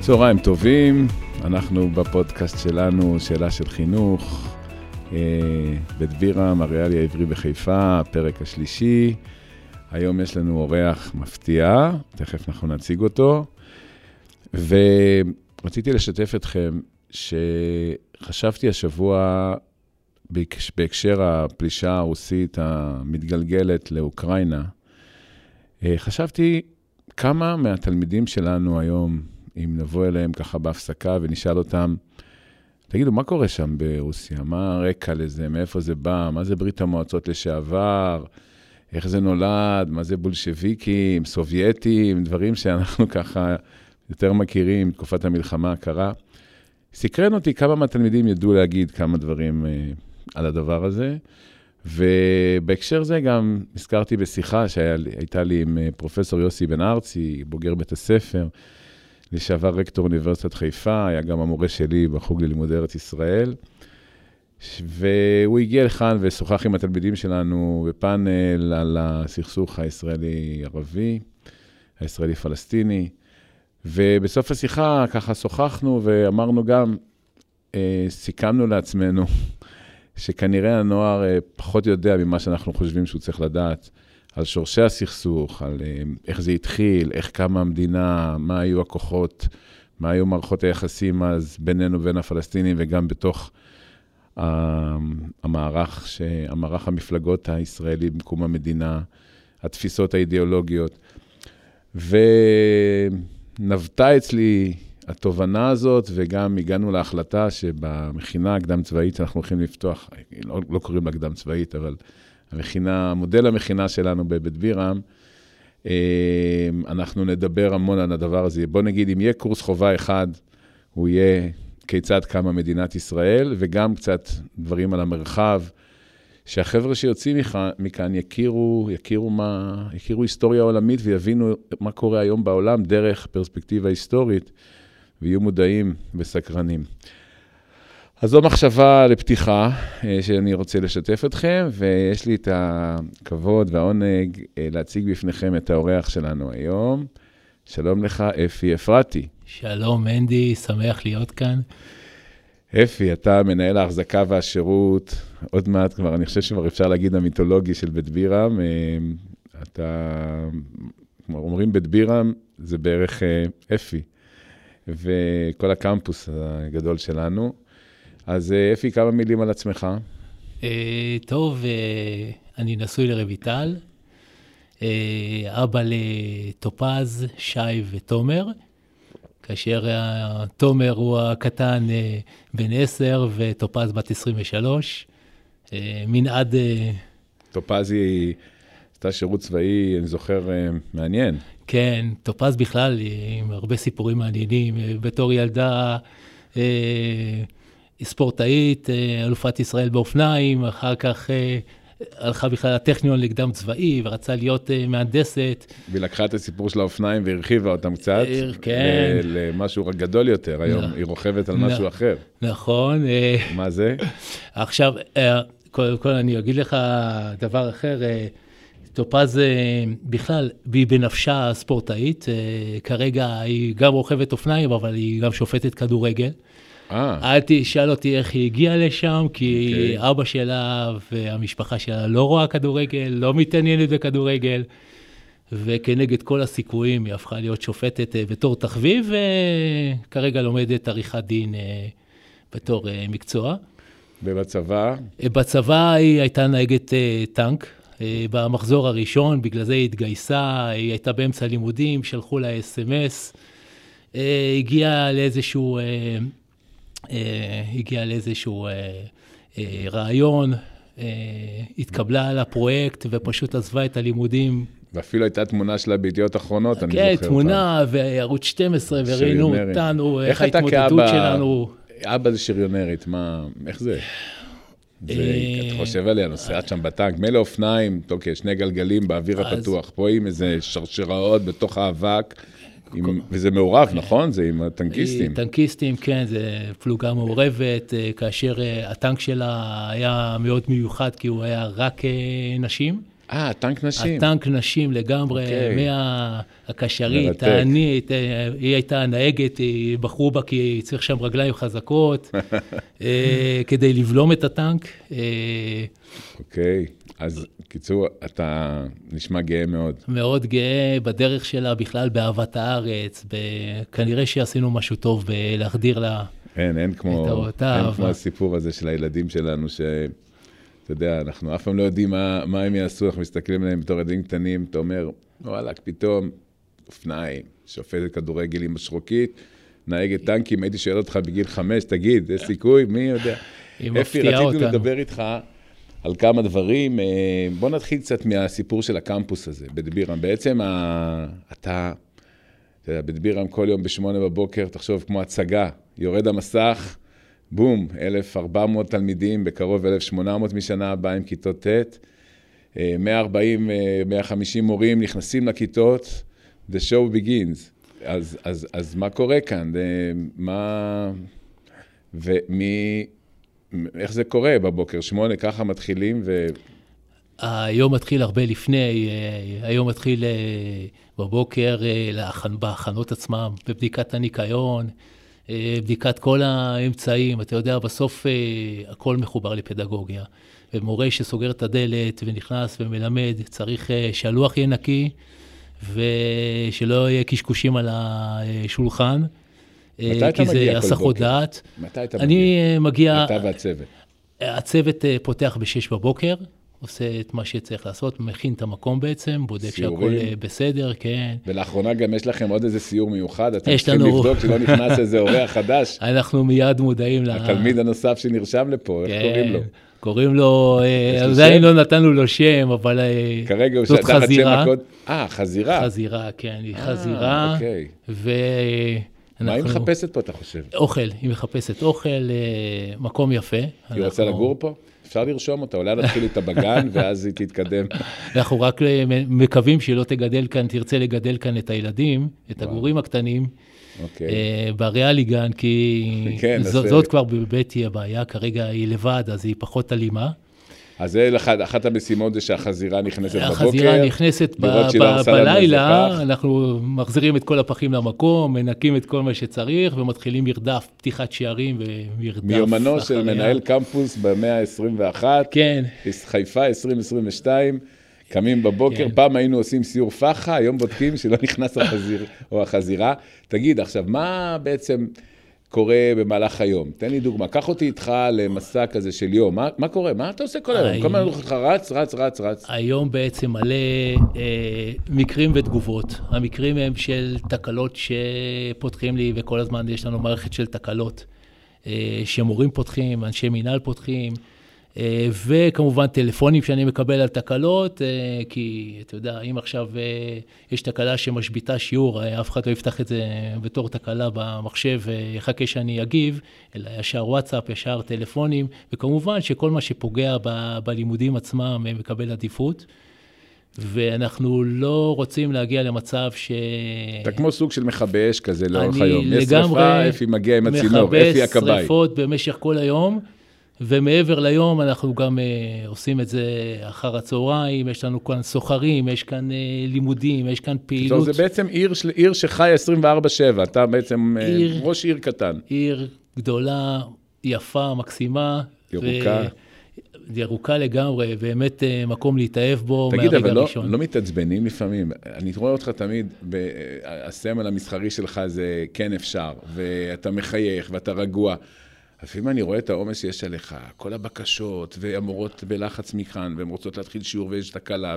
צהריים טובים, אנחנו בפודקאסט שלנו, שאלה של חינוך, בית בירם, הריאלי העברי בחיפה, הפרק השלישי. היום יש לנו אורח מפתיע, תכף אנחנו נציג אותו, ורציתי לשתף אתכם שחשבתי השבוע בהקשר הפלישה הרוסית המתגלגלת לאוקראינה, חשבתי כמה מהתלמידים שלנו היום, אם נבוא אליהם ככה בהפסקה ונשאל אותם, תגידו, מה קורה שם ברוסיה? מה הרקע לזה? מאיפה זה בא? מה זה ברית המועצות לשעבר? איך זה נולד? מה זה בולשוויקים, סובייטים, דברים שאנחנו ככה יותר מכירים, תקופת המלחמה הקרה. סקרן אותי כמה מהתלמידים ידעו להגיד כמה דברים על הדבר הזה, ובהקשר זה גם הזכרתי בשיחה שהייתה לי עם פרופסור יוסי בן ארצי, בוגר בית הספר, לשעבר רקטור אוניברסיטת חיפה, היה גם המורה שלי בחוג ללימודי ארץ ישראל, והוא הגיע לכאן ושוחח עם התלמידים שלנו בפאנל על הסכסוך הישראלי-ערבי, הישראלי-פלסטיני, ובסוף השיחה ככה שוחחנו ואמרנו גם, סיכמנו לעצמנו, שכנראה הנוער פחות יודע ממה שאנחנו חושבים שהוא צריך לדעת, על שורשי הסכסוך, על איך זה התחיל, איך קמה המדינה, מה היו הכוחות, מה היו מערכות היחסים אז בינינו ובין הפלסטינים, וגם בתוך המערך המפלגות הישראלי במקום המדינה, התפיסות האידיאולוגיות. ונבטה אצלי התובנה הזאת, וגם הגענו להחלטה שבמכינה הקדם צבאית שאנחנו הולכים לפתוח, לא קוראים לה קדם צבאית, אבל המכינה, מודל המכינה שלנו בבית בירם, אנחנו נדבר המון על הדבר הזה. בוא נגיד, אם יהיה קורס חובה אחד, הוא יהיה כיצד קמה מדינת ישראל, וגם קצת דברים על המרחב, שהחבר'ה שיוצאים מכאן יכירו היסטוריה עולמית, ויבינו מה קורה היום בעולם דרך פרספקטיבה היסטורית, ויהיו מודעים וסקרנים. אז זו מחשבה לפתיחה שאני רוצה לשתף אתכם, ויש לי את הכבוד והעונג להציג בפניכם את האורח שלנו היום. שלום לך, אפי אפרתי. שלום, מנדי, שמח להיות כאן. אפי, אתה מנהל ההחזקה והשירות, עוד מעט כבר, אני חושב שכבר אפשר להגיד המיתולוגי של בית בירם. אתה, כמו אומרים בית בירם, זה בערך אפי, וכל הקמפוס הגדול שלנו. אז אפי, כמה מילים על עצמך? טוב, אני נשוי לרביטל, אבא לטופז, שי ותומר, כאשר תומר הוא הקטן בן 10 וטופז בת 23, מנעד... טופז היא, הייתה שירות צבאי, אני זוכר, מעניין. כן, טופז בכלל עם הרבה סיפורים מעניינים, בתור ילדה... ספורטאית, אלופת ישראל באופניים, אחר כך הלכה בכלל הטכניון לקדם צבאי, ורצה להיות מהנדסת. והיא לקחה את הסיפור של האופניים והרחיבה אותם קצת. כן. למשהו רק גדול יותר היום, היא רוכבת על משהו אחר. נכון. מה זה? עכשיו, קודם כל אני אגיד לך דבר אחר, טופז בכלל, היא בנפשה ספורטאית, כרגע היא גם רוכבת אופניים, אבל היא גם שופטת כדורגל. אל תשאל אותי איך היא הגיעה לשם, כי אבא שלה והמשפחה שלה לא רואה כדורגל, לא מתעניינת בכדורגל, וכנגד כל הסיכויים היא הפכה להיות שופטת בתור תחביב, וכרגע לומדת עריכת דין בתור מקצוע. ובצבא? בצבא היא הייתה נהגת טנק, במחזור הראשון, בגלל זה היא התגייסה, היא הייתה באמצע לימודים, שלחו לה SMS, הגיעה לאיזשהו... הגיעה לאיזשהו רעיון, התקבלה על הפרויקט ופשוט עזבה את הלימודים. ואפילו הייתה תמונה שלה בידיעות אחרונות, אני זוכר אותה. כן, תמונה וערוץ 12, וראינו אותנו, איך ההתמודדות שלנו. אבא זה שריונרית, איך זה? את חושב עליה, נוסעת שם בטנק, מלא אופניים, שני גלגלים באוויר הפתוח, פה עם איזה שרשראות בתוך האבק. וזה מעורב, נכון? זה עם הטנקיסטים. טנקיסטים, כן, זה פלוגה מעורבת, כאשר הטנק שלה היה מאוד מיוחד, כי הוא היה רק נשים. טנק נשים. הטנק נשים לגמרי, מהקשרית, הענית, היא הייתה הנהגת, היא בחרו בה כי צריך שם רגליים חזקות, כדי לבלום את הטנק. אוקיי, אז קיצור, אתה נשמע גאה מאוד. מאוד גאה בדרך שלה, בכלל באהבת הארץ, כנראה שעשינו משהו טוב בלהחדיר לה את האהבה. אין כמו הסיפור הזה של הילדים שלנו ש... אתה יודע, אנחנו אף פעם לא יודעים מה הם יעשו, אנחנו מסתכלים עליהם בתור ילדים קטנים, אתה אומר, וואלה, פתאום, אופניים, שופטת כדורגל עם שרוקית, נהגת טנקים, הייתי שואל אותך בגיל 5, תגיד, יש סיכוי, מי יודע? אפי, רציתי לדבר איתך על כמה דברים, בוא נתחיל קצת מהסיפור של הקמפוס הזה, בדבירם. בעצם, אתה יודע, בדבירם כל יום ב8 בבוקר, תחשוב כמו הצגה, יורד המסך, בום, 1,400 תלמידים, בקרוב 1,800 משנה הבאה עם כיתות ט', 140, 150 מורים נכנסים לכיתות, the show begins. אז מה קורה כאן? מה... ומי... איך זה קורה בבוקר? 8, ככה מתחילים ו... היום מתחיל הרבה לפני, היום מתחיל בבוקר בהכנות עצמם, בבדיקת הניקיון, בדיקת כל האמצעים, אתה יודע, בסוף הכל מחובר לפדגוגיה. ומורה שסוגר את הדלת ונכנס ומלמד, צריך שהלוח יהיה נקי, ושלא יהיה קשקושים על השולחן. מתי אתה מגיע כל בוקר? מתי אתה מגיע? אתה והצוות. הצוות פותח ב6 בבוקר, עושה את מה שצריך לעשות, מכין את המקום בעצם, בודק שהכל בסדר, כן. ולאחרונה גם יש לכם עוד איזה סיור מיוחד, אתם צריכים לבדוק שלא נכנס איזה אורח חדש. אנחנו מיד מודעים התלמיד הנוסף שנרשם לפה, איך קוראים לו? קוראים לו, עדיין לא נתנו לו שם, אבל זאת חזירה. חזירה. חזירה, כן, היא חזירה. מה היא מחפשת פה, אתה חושב? אוכל, היא מחפשת אוכל, מקום יפה. היא רוצה לגור פה? אפשר לרשום אותה, אולי נתחיל איתה בגן, ואז היא תתקדם. אנחנו רק מקווים שהיא לא תגדל כאן, תרצה לגדל כאן את הילדים, את הגורים הקטנים, בריאלי גן, כי זאת כבר בבית היא הבעיה, כרגע היא לבד, אז היא פחות אלימה. אז אחת המשימות זה שהחזירה נכנסת בבוקר. החזירה נכנסת בלילה, אנחנו מחזירים את כל הפחים למקום, מנקים את כל מה שצריך, ומתחילים מרדף, פתיחת שערים ומרדף. מיומנו של מנהל קמפוס במאה ה-21, כן. חיפה 2022, קמים בבוקר, פעם היינו עושים סיור פחה, היום בודקים שלא נכנס החזיר או החזירה. תגיד, עכשיו, מה בעצם... קורה במהלך היום. תן לי דוגמה, קח אותי איתך למסע כזה של יום. מה קורה? מה אתה עושה כל היום? כל מה הולך לך? רץ. היום בעצם מלא מקרים ותגובות. המקרים הם של תקלות שפותחים לי, וכל הזמן יש לנו מערכת של תקלות שמורים פותחים, אנשי מינהל פותחים, וכמובן טלפונים שאני מקבל על תקלות, כי אתה יודע, אם עכשיו יש תקלה שמשביטה שיעור, אף אחד לא יפתח את זה בתור תקלה במחשב, יחכה שאני אגיב, אלא ישר וואטסאפ, ישר טלפונים, וכמובן שכל מה שפוגע בלימודים עצמם מקבל עדיפות, ואנחנו לא רוצים להגיע למצב ש... אתה כמו סוג של מכבש כזה לאורך היום. יש שריפה, אפי מגיע עם הצינור, אפי הכבאי. מכבש שריפות במשך כל היום, ומעבר ליום אנחנו גם עושים את זה אחר הצהריים, יש לנו כאן סוחרים, יש כאן לימודים, יש כאן פעילות. זה בעצם עיר שחי 24/7, אתה בעצם ראש עיר קטן. עיר גדולה, יפה, מקסימה. ירוקה. ירוקה לגמרי, באמת מקום להתאהב בו מהרגע הראשון. תגיד, אבל לא מתעצבנים לפעמים. אני רואה אותך תמיד, הסמל המסחרי שלך זה כן אפשר, ואתה מחייך ואתה רגוע. לפעמים אני רואה את העומס שיש עליך, כל הבקשות, והמורות בלחץ מכאן, והן רוצות להתחיל שיעור ויש תקלה,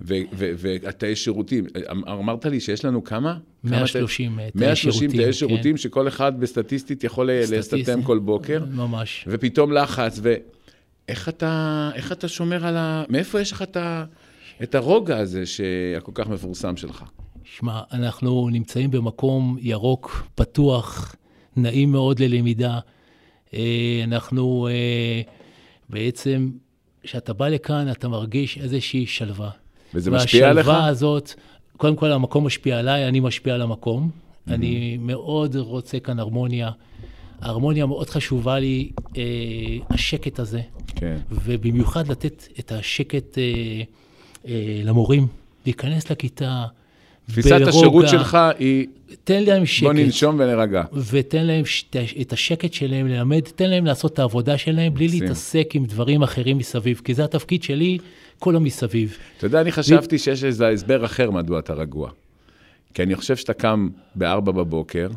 ותאי שירותים. אמרת לי שיש לנו כמה? 130 תאי שירותים. 130 תאי שירותים, שכל אחד בסטטיסטית יכול להסתתם כל בוקר. ממש. ופתאום לחץ, ואיך אתה שומר על ה... מאיפה יש לך את הרוגע הזה שהכל כך מפורסם שלך? שמע, אנחנו נמצאים במקום ירוק, פתוח, נעים מאוד ללמידה, אנחנו בעצם, כשאתה בא לכאן, אתה מרגיש איזושהי שלווה. וזה משפיע עליך? והשלווה הזאת, קודם כל המקום משפיע עליי, אני משפיע על המקום. אני מאוד רוצה כאן הרמוניה. ההרמוניה מאוד חשובה לי, השקט הזה. כן. ובמיוחד לתת את השקט למורים, להיכנס לכיתה, תפיסת השירות שלך היא, תן להם שקט. בוא ננשום ונרגע. ותן להם את השקט שלהם ללמד, תן להם לעשות את העבודה שלהם, בלי להתעסק עם דברים אחרים מסביב, כי זה התפקיד שלי, כל המסביב. אתה יודע, אני חשבתי שיש איזה הסבר אחר מדוע אתה רגוע. כי אני חושב שאתה קם ב-4 בבוקר,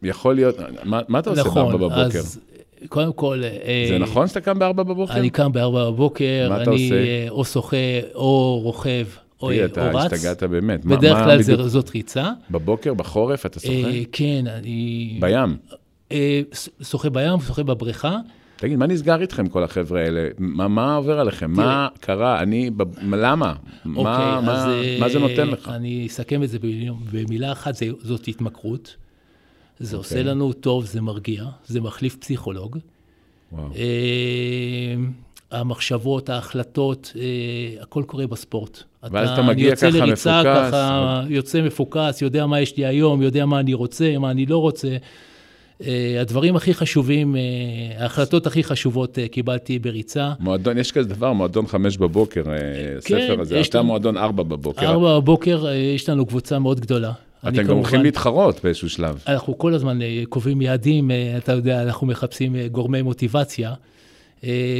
ויכול להיות, מה אתה עושה ב-4 בבוקר? קודם כל, זה נכון שאתה קם ב-4 בבוקר? אני קם ב-4 בבוקר, אני או שוחה, או רוכב, או רץ. אתה השתגעת באמת. בדרך כלל זאת ריצה. בבוקר, בחורף, אתה שוחה? כן, אני... בים? שוחה בים, שוחה בבריכה. תגיד, מה נסגר איתכם כל החבר'ה האלה? מה עובר עליכם? מה קרה? למה? מה זה נותן לך? אני אסכם את זה במילה אחת, זאת התמכרות. זה עושה לנו טוב, זה מרגיע, זה מחליף פסיכולוג. המחשבות, ההחלטות, הכל קורה בספורט. ואז אתה מגיע ככה מפוקס. יוצא מפוקס, יודע מה יש לי היום, יודע מה אני רוצה, מה אני לא רוצה. הדברים הכי חשובים, ההחלטות הכי חשובות קיבלתי בריצה. מועדון, יש כזה דבר, מועדון 5 בבוקר, ספר הזה. אתה מועדון 4 בבוקר. 4 בבוקר, יש לנו קבוצה מאוד גדולה. אתם גם הולכים להתחרות באיזשהו שלב. אנחנו כל הזמן קובעים יעדים, אתה יודע, אנחנו מחפשים גורמי מוטיבציה.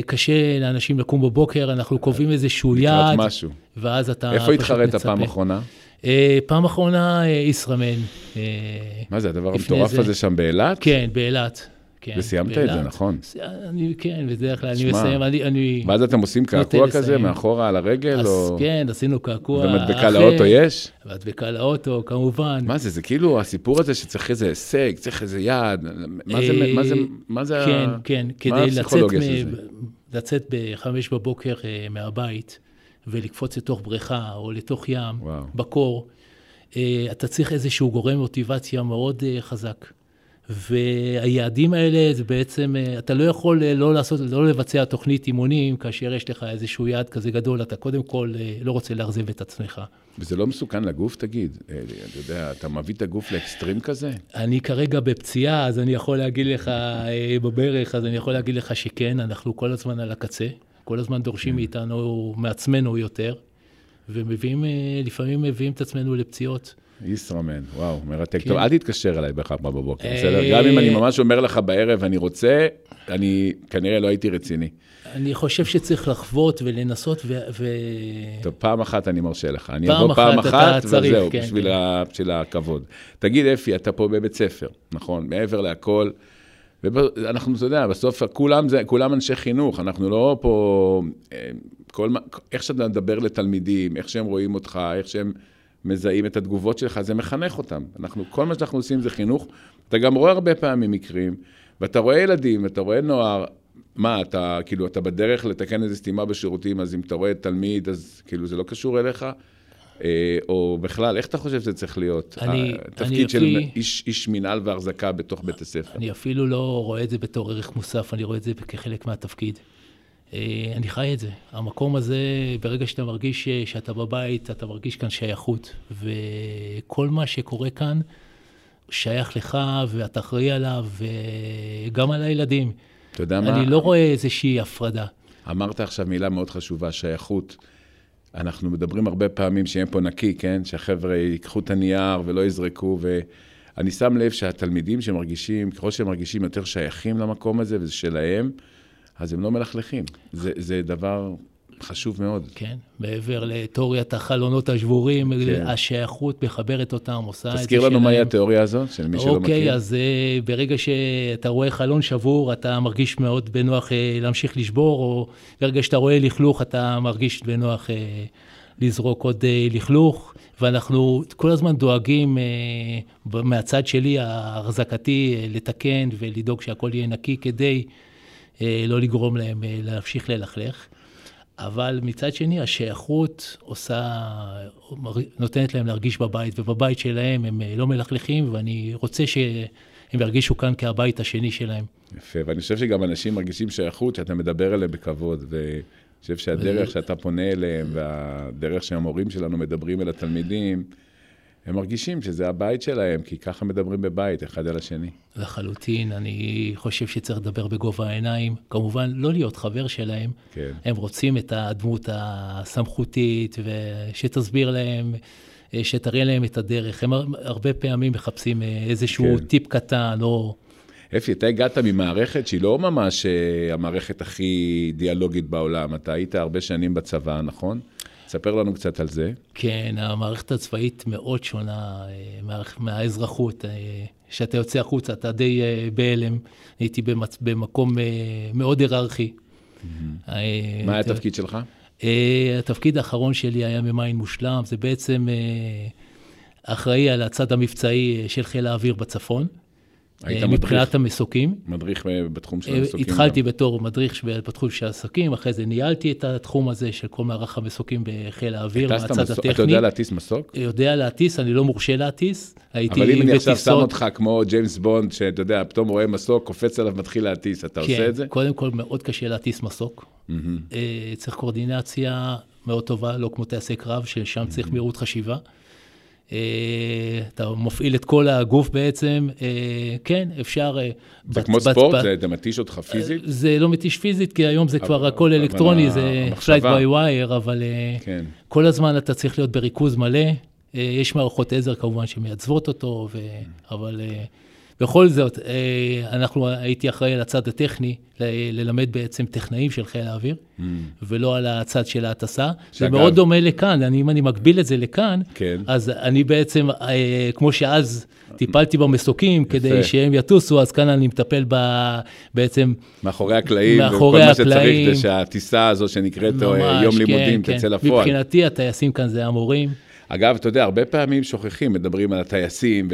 קשה לאנשים לקום בבוקר, אנחנו קובעים איזשהו יעד. לקראת משהו. ואז אתה פשוט מצפה. איפה התחרית הפעם האחרונה? פעם האחרונה ישראמן. מה זה, הדבר המטורף הזה שם באילת? כן, באילת. וסיימת את זה, נכון? כן, בדרך כלל אני מסיים. ואז אתם עושים קעקוע כזה, מאחורה על הרגל? כן, עשינו קעקוע. ומדבקה לאוטו יש? מדבקה לאוטו, כמובן. מה זה, זה כאילו הסיפור הזה שצריך איזה הישג, צריך איזה יעד. מה זה הפסיכולוגיה של זה? לצאת ב-5 בבוקר מהבית ולקפוץ לתוך בריכה או לתוך ים, בקור, אתה צריך איזשהו גורם מוטיבציה מאוד חזק. והיעדים האלה, זה בעצם, אתה לא יכול לא לבצע תוכנית אימונים, כאשר יש לך איזשהו יעד כזה גדול, אתה קודם כל לא רוצה להחזיב את עצמך. וזה לא מסוכן לגוף, תגיד? אתה יודע, אתה מביא את הגוף לאקסטרים כזה? אני כרגע בפציעה, אז אני יכול להגיד לך, בברך, אז אני יכול להגיד לך שכן, אנחנו כל הזמן על הקצה, כל הזמן דורשים מאיתנו, מעצמנו יותר, ומביאים, לפעמים מביאים את עצמנו לפציעות. ישראמן, וואו, מרתק. טוב, אל תתקשר אליי ב-4 בבוקר, בסדר? גם אם אני ממש אומר לך בערב, אני רוצה, אני כנראה לא הייתי רציני. אני חושב שצריך לחוות ולנסות ו... טוב, פעם אחת אני מרשה לך. אני אבוא פעם אחת וזהו, בשביל הכבוד. תגיד, אפי, אתה פה בבית ספר, נכון? מעבר להכל. אנחנו, אתה יודע, בסוף כולם אנשי חינוך, אנחנו לא פה... איך שאתה מדבר לתלמידים, איך שהם רואים אותך, איך שהם... מזהים את התגובות שלך, זה מחנך אותם. כל מה שאנחנו עושים זה חינוך. אתה גם רואה הרבה פעמים מקרים, ואתה רואה ילדים, ואתה רואה נוער, מה, אתה, כאילו, אתה בדרך לתקן איזו סתימה בשירותים, אז אם אתה רואה תלמיד, אז כאילו זה לא קשור אליך, או בכלל, איך אתה חושב שזה צריך להיות? התפקיד של איש מנהל והחזקה בתוך בית הספר. אני אפילו לא רואה את זה בתור ערך מוסף, אני רואה את זה כחלק מהתפקיד. אני חי את זה. המקום הזה, ברגע שאתה מרגיש שאתה בבית, אתה מרגיש כאן שייכות. וכל מה שקורה כאן שייך לך, ואתה אחראי עליו, וגם על הילדים. אתה יודע מה? אני לא רואה איזושהי הפרדה. אמרת עכשיו מילה מאוד חשובה, שייכות. אנחנו מדברים הרבה פעמים שיהיה פה נקי, כן? שהחבר'ה ייקחו את הנייר ולא יזרקו, ואני שם לב שהתלמידים שמרגישים, ככל שהם מרגישים יותר שייכים למקום הזה, וזה שלהם, אז הם לא מלכלכים. זה דבר חשוב מאוד. כן, מעבר לתיאוריית החלונות השבורים, השייכות מחברת אותם, עושה את זה שלהם. תזכיר לנו מהי התיאוריה הזאת, של מי שלא מכיר. אוקיי, אז ברגע שאתה רואה חלון שבור, אתה מרגיש מאוד בנוח להמשיך לשבור, או ברגע שאתה רואה לכלוך, אתה מרגיש בנוח לזרוק עוד לכלוך, ואנחנו כל הזמן דואגים מהצד שלי, ההחזקתי, לתקן ולדאוג שהכל יהיה נקי כדי... לא לגרום להם להמשיך ללכלך, אבל מצד שני, השייכות נותנת להם להרגיש בבית, ובבית שלהם הם לא מלכלכים, ואני רוצה שהם ירגישו כאן כהבית השני שלהם. יפה, ואני חושב שגם אנשים מרגישים שייכות, שאתה מדבר אליהם בכבוד, ואני חושב שהדרך שאתה פונה אליהם, והדרך שהמורים שלנו מדברים אל התלמידים, הם מרגישים שזה הבית שלהם, כי ככה מדברים בבית, אחד על השני. לחלוטין, אני חושב שצריך לדבר בגובה העיניים. כמובן, לא להיות חבר שלהם. כן. הם רוצים את הדמות הסמכותית, שתסביר להם, שתראה להם את הדרך. הם הרבה פעמים מחפשים איזשהו טיפ קטן, או... אפי, אתה הגעת ממערכת שהיא לא ממש המערכת הכי דיאלוגית בעולם. אתה היית הרבה שנים בצבא, נכון? תספר לנו קצת על זה. כן, המערכת הצבאית מאוד שונה מהאזרחות. כשאתה יוצא החוצה, אתה די בהלם. הייתי במקום מאוד היררכי. מה היה התפקיד שלך? התפקיד האחרון שלי היה ממיין מושלם. זה בעצם אחראי על הצד המבצעי של חיל האוויר בצפון. מבחינת המסוקים. מדריך בתחום של המסוקים. התחלתי בתור מדריך בתחום של המסוקים, אחרי זה ניהלתי את התחום הזה של כל מערך המסוקים בחיל האוויר, מהצד הטכני. אתה יודע להטיס מסוק? יודע להטיס, אני לא מורשה להטיס. אבל אם אני עכשיו שם אותך כמו ג'יימס בונד, שאתה יודע, פתאום רואה מסוק, קופץ עליו, מתחיל להטיס, אתה עושה את זה? קודם כל, מאוד קשה להטיס מסוק. צריך קורדינציה מאוד טובה, לא כמו טייסי קרב, ששם צריך מהירות חשיבה. אתה מפעיל את כל הגוף בעצם, כן, אפשר... זה כמו ספורט? זה מתיש אותך פיזית? זה לא מתיש פיזית, כי היום זה כבר הכל אלקטרוני, זה flight by wire, אבל כל הזמן אתה צריך להיות בריכוז מלא. יש מערכות עזר כמובן שמייצבות אותו, אבל בכל זאת, הייתי אחראי על הצד הטכני, ללמד בעצם טכנאים של חיל האוויר, ולא על הצד של ההטסה. זה מאוד דומה לכאן, אם אני מגביל את זה לכאן, אז אני בעצם, כמו שאז טיפלתי במסוקים, כדי שהם יטוסו, אז כאן אני מטפל בעצם... מאחורי הקלעים, וכל מה שצריך זה שהטיסה הזו שנקראת יום לימודים תצא לפועל. מבחינתי, הטייסים כאן זה המורים. אגב, אתה יודע, הרבה פעמים שוכחים, מדברים על הטייסים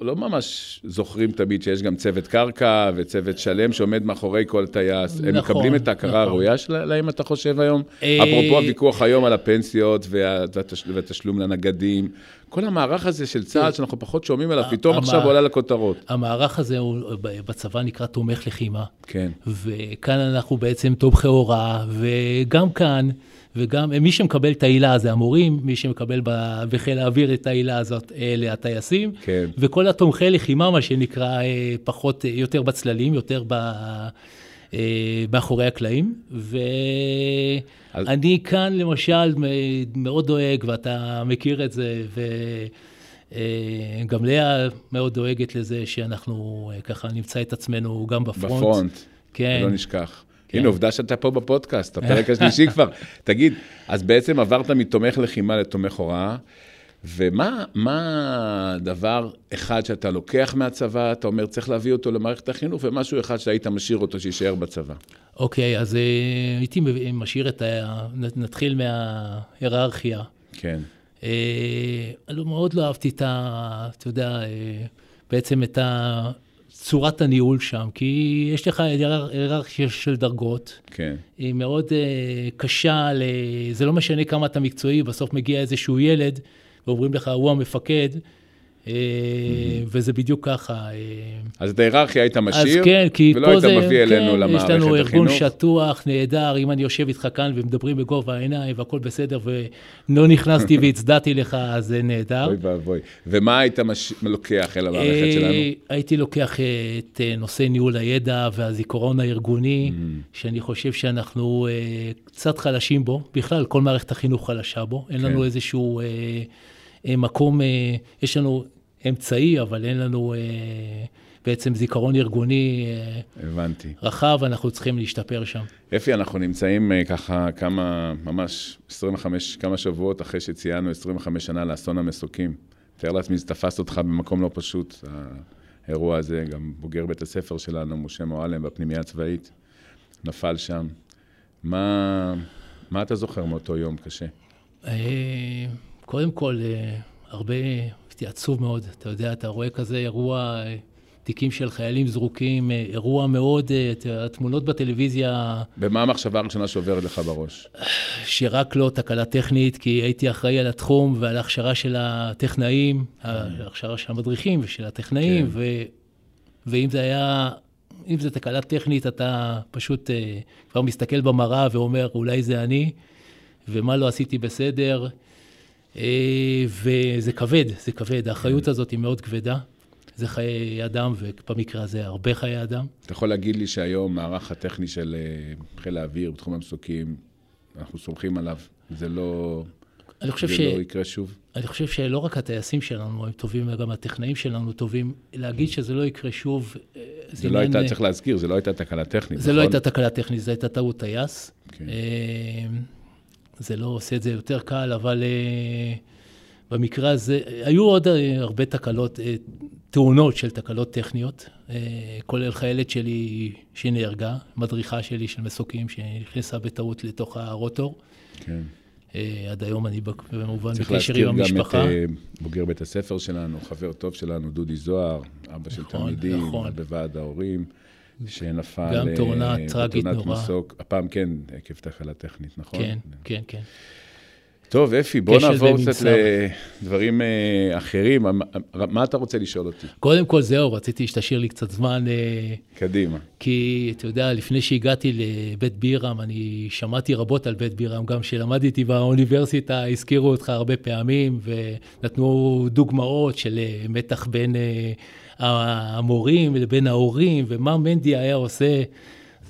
לא ממש זוכרים תמיד שיש גם צוות קרקע וצוות שלם שעומד מאחורי כל טייס. הם מקבלים את ההכרה הראויה שלהם, אתה חושב היום? אפרופו הוויכוח היום על הפנסיות והתשלום לנגדים. כל המערך הזה של צה"ל שאנחנו פחות שומעים עליו, פתאום עכשיו עולה לכותרות. המערך הזה בצבא נקרא תומך לחימה. כן. וכאן אנחנו בעצם תומכי הוראה, וגם כאן, וגם מי שמקבל את העילה זה המורים, מי שמקבל בחיל האוויר את העילה הזאת אלה הטייסים, כן. וכל התומכי לחימה, מה שנקרא, פחות, יותר בצללים, יותר מאחורי הקלעים, ואני כאן למשל מאוד דואג, ואתה מכיר את זה, וגם לאה מאוד דואגת לזה שאנחנו ככה נמצא את עצמנו גם בפרונט. כן. ולא נשכח. הנה, עובדה שאתה פה בפודקאסט, הפרק השלישי כבר. תגיד, אז בעצם עברת מתומך לחימה לתומך הוראה, ומה הדבר אחד שאתה לוקח מהצבא, אתה אומר, צריך להביא אותו למערכת החינוך, ומשהו אחד שהיית משאיר אותו שישאר בצבא? אוקיי, אז הייתי משאיר נתחיל מההיררכיה. כן. מאוד לא אהבתי אתה יודע, בעצם את ה... צורת הניהול שם, כי יש לך היררכיה של דרגות, כן. היא מאוד קשה, זה לא משנה כמה אתה מקצועי, בסוף מגיע איזשהו ילד, ואומרים לך, הוא המפקד, וזה בדיוק ככה. אז את ההיררכיה היית משאיר, כן, ולא היית מביא אלינו כן, למערכת החינוך. יש לנו ארגון שטוח, נהדר, אם אני יושב איתך כאן ומדברים בגובה העיניים, והכל בסדר, ולא נכנסתי והצדעתי לך, אז זה נהדר. בואי בואי. ומה היית לוקח אל המערכת שלנו? הייתי לוקח את נושא ניהול הידע והזיכרון הארגוני, שאני חושב שאנחנו קצת חלשים בו, בכלל כל מערכת החינוך חלשה בו, אין לנו איזשהו... מקום, יש לנו אמצעי, אבל אין לנו בעצם זיכרון ארגוני רחב, אנחנו צריכים להשתפר שם. אפי, אנחנו נמצאים ככה כמה, ממש 25, כמה שבועות אחרי שציינו 25 שנה לאסון המסוקים. תאר לעצמי, זה תפס אותך במקום לא פשוט, האירוע הזה, גם בוגר בית הספר שלנו, משה מועלם, בפנימיה הצבאית, נפל שם. מה אתה זוכר מאותו יום קשה? קודם כל, הרבה, הייתי עצוב מאוד, אתה יודע, אתה רואה כזה אירוע, תיקים של חיילים זרוקים, אירוע מאוד, התמונות בטלוויזיה... במה המחשבה הראשונה שעוברת לך בראש? שרק לא תקלה טכנית, כי הייתי אחראי על התחום ועל ההכשרה של הטכנאים, ההכשרה של המדריכים ושל הטכנאים, כן. ואם זה היה... אם זה תקלה טכנית, אתה פשוט כבר מסתכל במראה ואומר, אולי זה אני, ומה לא עשיתי בסדר... וזה כבד, זה כבד. האחריות הזאת היא מאוד כבדה. זה חיי אדם, ובמקרה הזה הרבה חיי אדם. אתה יכול להגיד לי שהיום מערך הטכני של חיל האוויר בתחום המסוקים, אנחנו סומכים עליו, זה לא... זה לא יקרה שוב? אני חושב שלא רק הטייסים שלנו הם טובים, גם הטכנאים שלנו טובים. להגיד שזה לא יקרה שוב... זה לא הייתה, צריך להזכיר, זה לא הייתה תקלה טכנית. זה לא הייתה תקלה טכנית, זה הייתה טעות טייס. זה לא עושה את זה יותר קל, אבל במקרה הזה... היו עוד הרבה תקלות, תאונות של תקלות טכניות, כולל חיילת שלי שנהרגה, מדריכה שלי של מסוקים, שנכנסה בטעות לתוך הרוטור. כן. עד היום אני במובן בקשר עם המשפחה. צריך להזכיר גם את בוגר בית הספר שלנו, חבר טוב שלנו, דודי זוהר, אבא של תלמידים, בוועד ההורים, שנפל... גם תאונה טרגית נורא. הפעם כן, עקב תקלה טכנית, נכון? כן, כן, כן. טוב, אפי, בוא נעבור קצת לדברים אחרים. מה אתה רוצה לשאול אותי? קודם כל זהו, רציתי שתשאיר לי קצת זמן. קדימה. כי, אתה יודע, לפני שהגעתי לבית בירם, אני שמעתי רבות על בית בירם, גם שלמדתי באוניברסיטה, הזכירו אותך הרבה פעמים, ונתנו דוגמאות של מתח בין המורים לבין ההורים, ומה מנדי היה עושה.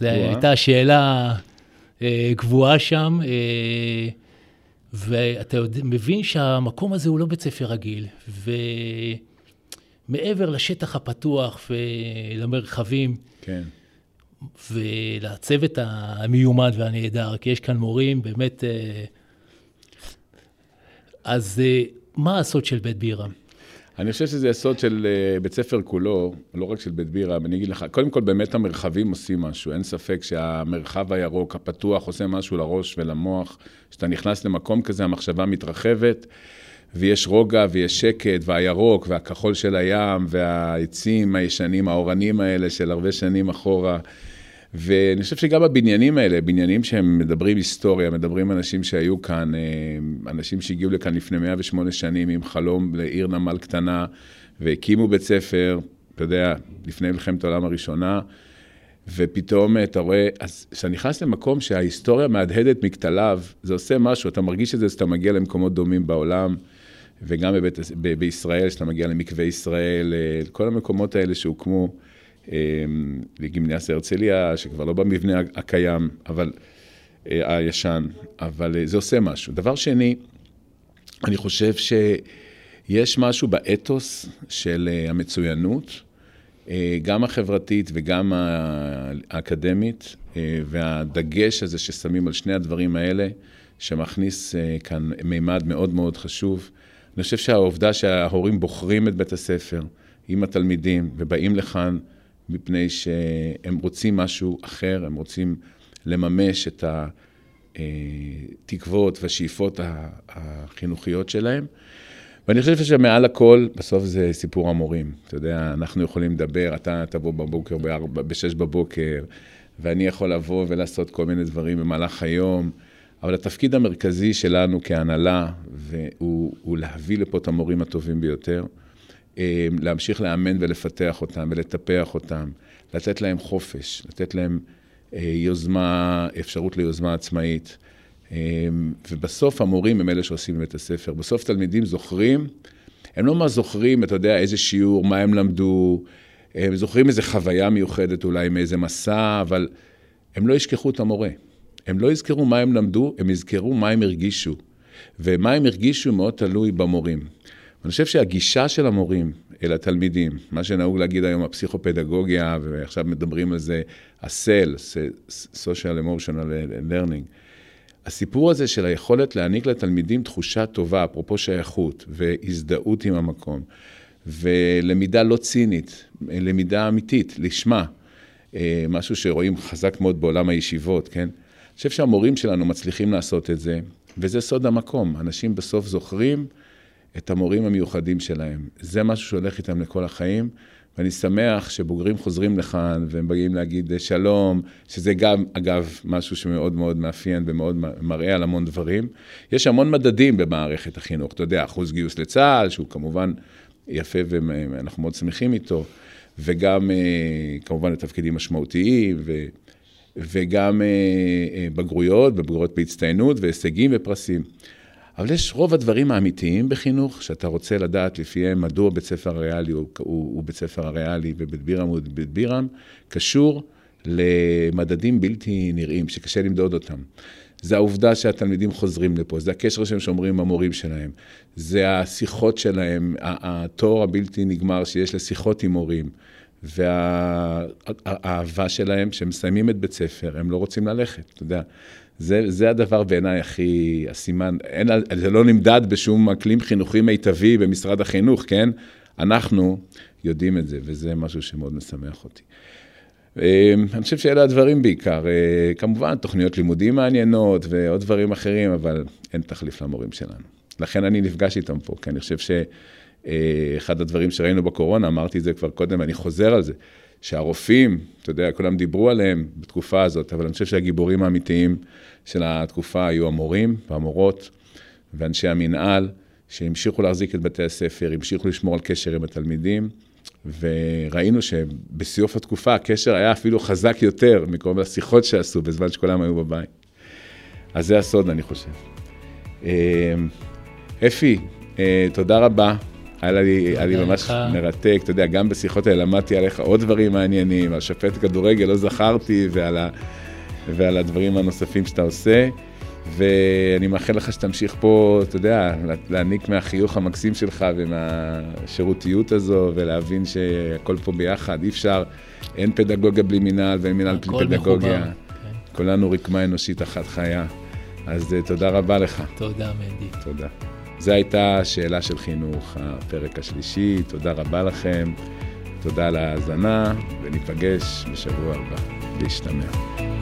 זו הייתה שאלה קבועה שם. ואתה מבין שהמקום הזה הוא לא בית ספר רגיל, ומעבר לשטח הפתוח ולמרחבים, כן. ולצוות המיומד והנהדר, כי יש כאן מורים, באמת, אז מה הסוד של בית בירם? אני חושב שזה הסוד של בית ספר כולו, לא רק של בית בירם, אני אגיד לך, קודם כל באמת המרחבים עושים משהו, אין ספק שהמרחב הירוק, הפתוח, עושה משהו לראש ולמוח, שאתה נכנס למקום כזה, המחשבה מתרחבת, ויש רוגע ויש שקט, והירוק והכחול של הים, והעצים הישנים, האורנים האלה של הרבה שנים אחורה, ואני חושב שגם הבניינים האלה, בניינים שהם מדברים היסטוריה, מדברים אנשים שהיו כאן, אנשים שהגיעו לכאן לפני 108 שנים עם חלום לעיר נמל קטנה, והקימו בית ספר, אתה יודע, לפני מלחמת העולם הראשונה, ופתאום אתה רואה, אז כשאתה נכנס למקום שההיסטוריה מהדהדת מקטליו, זה עושה משהו, אתה מרגיש את זה, שאתה מגיע למקומות דומים בעולם, וגם בישראל, שאתה מגיע למקווה ישראל, כל המקומות האלה שהוקמו, לגימנסיה הרצליה, שכבר לא במבנה הקיים, אבל הישן, אבל זה עושה משהו. דבר שני, אני חושב שיש משהו באתוס של המצוינות, גם החברתית וגם האקדמית, והדגש הזה ששמים על שני הדברים האלה, שמכניס כאן מימד מאוד מאוד חשוב. אני חושב שהעובדה שההורים בוחרים את בית הספר עם התלמידים ובאים לכאן, מפני שהם רוצים משהו אחר, הם רוצים לממש את התקוות והשאיפות החינוכיות שלהם. ואני חושב שמעל הכל, בסוף זה סיפור המורים. אתה יודע, אנחנו יכולים לדבר, אתה תבוא בבוקר ב-6 בבוקר, ואני יכול לבוא ולעשות כל מיני דברים במהלך היום, אבל התפקיד המרכזי שלנו כהנהלה, הוא להביא לפה את המורים הטובים ביותר, להמשיך לאמן ולפתח אותם ולטפח אותם, לתת להם חופש, לתת להם יוזמה, אפשרות ליוזמה עצמאית. ובסוף המורים הם אלה שעושים את הספר. בסוף תלמידים זוכרים, הם לא מה זוכרים, אתה יודע, איזה שיעור, מה הם למדו, הם זוכרים איזו חוויה מיוחדת אולי מאיזה מסע, אבל הם לא ישכחו את המורה. הם לא יזכרו מה הם למדו, הם יזכרו מה הם הרגישו. ומה הם הרגישו מאוד תלוי במורים. אני חושב שהגישה של המורים אל התלמידים, מה שנהוג להגיד היום, הפסיכופדגוגיה, ועכשיו מדברים על זה, הסל, Social Emotional Learning. הסיפור הזה של היכולת להעניק לתלמידים תחושה טובה, אפרופו שייכות, והזדהות עם המקום, ולמידה לא צינית, למידה אמיתית, לשמה, משהו שרואים חזק מאוד בעולם הישיבות, כן? אני חושב שהמורים שלנו מצליחים לעשות את זה, וזה סוד המקום. אנשים בסוף זוכרים, את המורים המיוחדים שלהם. זה משהו שהולך איתם לכל החיים, ואני שמח שבוגרים חוזרים לכאן, והם באים להגיד שלום, שזה גם, אגב, משהו שמאוד מאוד מאפיין, ומאוד מראה על המון דברים. יש המון מדדים במערכת החינוך, אתה יודע, אחוז גיוס לצה"ל, שהוא כמובן יפה, ואנחנו מאוד שמחים איתו, וגם, כמובן, לתפקידים משמעותיים, וגם בגרויות, בבגרויות בהצטיינות, והישגים ופרסים. אבל יש רוב הדברים האמיתיים בחינוך, שאתה רוצה לדעת לפיהם מדוע בית ספר הריאלי הוא בית ספר הריאלי, ובית בירם הוא בית בירם, קשור למדדים בלתי נראים, שקשה למדוד אותם. זה העובדה שהתלמידים חוזרים לפה, זה הקשר שהם שומרים עם המורים שלהם, זה השיחות שלהם, התור הבלתי נגמר שיש לשיחות עם מורים, והאהבה שלהם, שהם מסיימים את בית ספר, הם לא רוצים ללכת, אתה יודע. זה הדבר בעיניי הכי הסימן, זה לא נמדד בשום אקלים חינוכי מיטבי במשרד החינוך, כן? אנחנו יודעים את זה, וזה משהו שמאוד משמח אותי. אני חושב שאלה הדברים בעיקר, כמובן תוכניות לימודים מעניינות ועוד דברים אחרים, אבל אין תחליף למורים שלנו. לכן אני נפגש איתם פה, כי אני חושב שאחד הדברים שראינו בקורונה, אמרתי את זה כבר קודם, אני חוזר על זה, שהרופאים, אתה יודע, כולם דיברו עליהם בתקופה הזאת, אבל אני חושב שהגיבורים האמיתיים של התקופה היו המורים והמורות ואנשי המנהל, שהמשיכו להחזיק את בתי הספר, המשיכו לשמור על קשר עם התלמידים, וראינו שבסיוף התקופה הקשר היה אפילו חזק יותר מקום לשיחות שעשו בזמן שכולם היו בבית. אז זה הסוד, אני חושב. אפי, תודה רבה. היה לי ממש מרתק, אתה יודע, גם בשיחות האלה למדתי עליך עוד דברים מעניינים, על שופט כדורגל, לא זכרתי, ועל הדברים הנוספים שאתה עושה, ואני מאחל לך שתמשיך פה, אתה יודע, להעניק מהחיוך המקסים שלך ומהשירותיות הזו, ולהבין שהכל פה ביחד, אי אפשר, אין פדגוגיה בלי מינהל, ואין מינהל בלי פדגוגיה. כולנו רקמה אנושית אחת חיה. אז תודה רבה לך. תודה, מנדי. תודה. זו הייתה שאלה של חינוך, הפרק השלישי. תודה רבה לכם, תודה על ההאזנה, וניפגש בשבוע הבא. להשתמע.